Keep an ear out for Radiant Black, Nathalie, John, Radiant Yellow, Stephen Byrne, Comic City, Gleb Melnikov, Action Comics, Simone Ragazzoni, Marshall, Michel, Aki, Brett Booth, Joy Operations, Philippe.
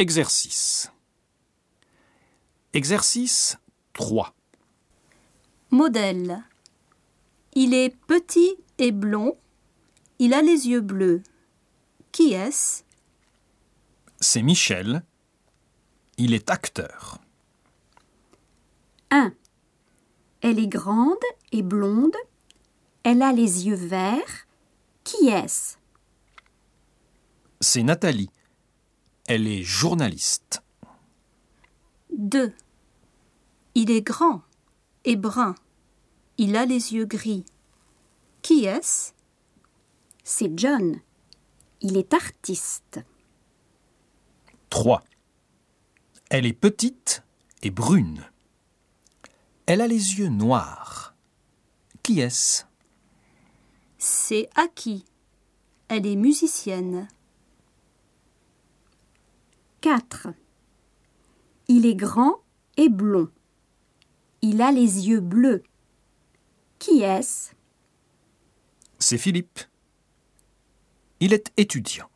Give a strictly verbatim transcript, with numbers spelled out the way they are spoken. Exercice. Exercice trois. Modèle. Il est petit et blond. Il a les yeux bleus. Qui est-ce ? C'est Michel. Il est acteur. un. Elle est grande et blonde. Elle a les yeux verts. Qui est-ce ? C'est Nathalie. Elle est journaliste. deux. Il est grand et brun. Il a les yeux gris. Qui est-ce ? C'est John. Il est artiste. trois. Elle est petite et brune. Elle a les yeux noirs. Qui est-ce ? C'est Aki. Elle est musicienne. quatre. Il est grand et blond. Il a les yeux bleus. Qui est-ce ? C'est Philippe. Il est étudiant.